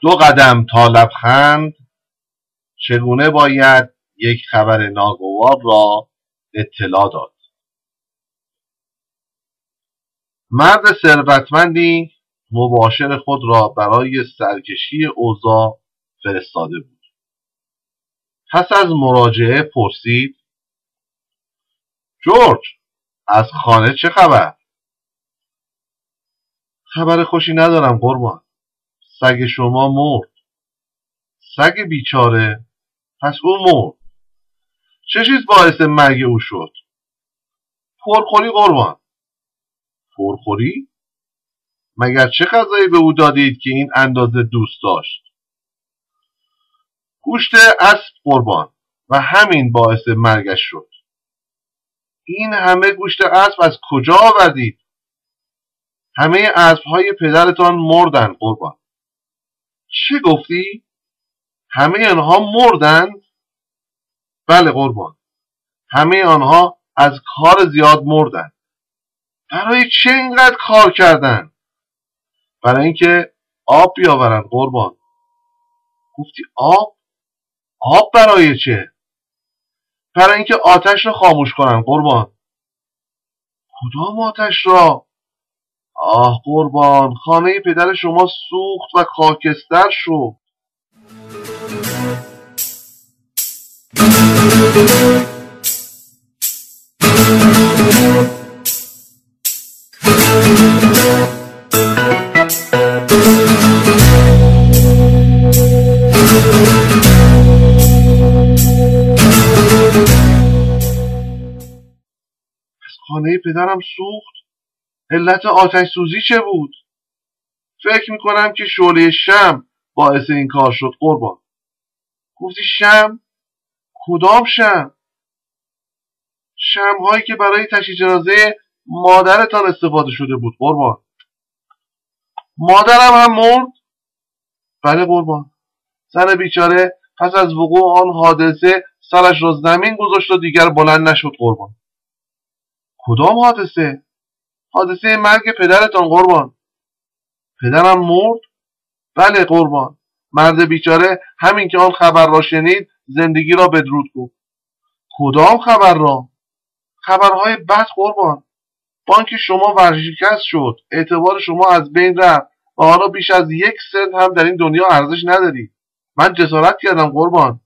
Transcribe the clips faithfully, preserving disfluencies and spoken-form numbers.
دو قدم تا لبخند چگونه باید یک خبر ناگوار را اطلاع داد. مرد ثروتمندی مباشر خود را برای سرکشی اوضاع فرستاده بود. پس از مراجعه پرسید: جورج، از خانه چه خبر؟ خبر خوشی ندارم قربان. سگ شما مرد. سگ بیچاره؟ پس او مرد. چه چیز باعث مرگ او شد؟ پرخوری قربان. پرخوری؟ مگر چه غذایی به او دادید که این اندازه دوست داشت؟ گوشت اسب قربان، و همین باعث مرگش شد. این همه گوشت اسب از کجا آوردید؟ همه اسب‌های پدرتان مردن قربان. چه گفتی؟ همه آنها مردند؟ بله قربان، همه آنها از کار زیاد مردند. برای چه اینقدر کار کردند؟ برای اینکه آب بیاورند قربان. گفتی آب؟ آب برای چه؟ برای اینکه آتش را خاموش کنند قربان. کدام آتش را؟ آه قربان، خانه پدر شما سوخت و خاکستر شد. از خانه پدرم سوخت؟ علت آتش سوزی چه بود؟ فکر میکنم که شعله شمع باعث این کار شد قربان. گفتی شمع؟ کدام شمع؟ شمع‌هایی که برای تشییع جنازه مادرتان استفاده شده بود قربان. مادرم هم مرد؟ بله قربان. زن بیچاره پس از وقوع آن حادثه سرش را زمین گذاشت و دیگر بلند نشد قربان. کدام حادثه؟ حادثه مرگ پدرتان قربان. پدرم مرد؟ بله قربان. مرد بیچاره همین که آن خبر را شنید زندگی را بدرود گفت. کدام خبر را؟ خبرهای بد قربان. بانک شما ورشکست شد، اعتبار شما از بین رفت و حالا بیش از یک سنت هم در این دنیا ارزش نداری. من جسارت کردم قربان،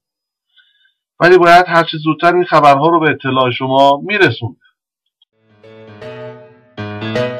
ولی باید هرچه زودتر این خبرها رو به اطلاع شما میرسوند. Thank you.